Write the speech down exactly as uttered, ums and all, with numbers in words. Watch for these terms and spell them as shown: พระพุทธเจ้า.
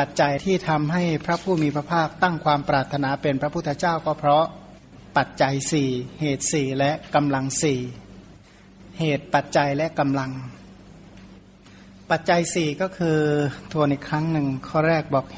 ปัจจัยที่ทำให้พระผู้มีพระภาคตั้งความปรารถนาเป็นพระพุทธเจ้าก็เพราะปัจจัยสี่เหตุสี่และกำลังสี่เหตุปัจจัยและกำลังปัจจัยสี่ก็คือทวนอีกครั้งหนึ่งข้อแรกบอกเหตุ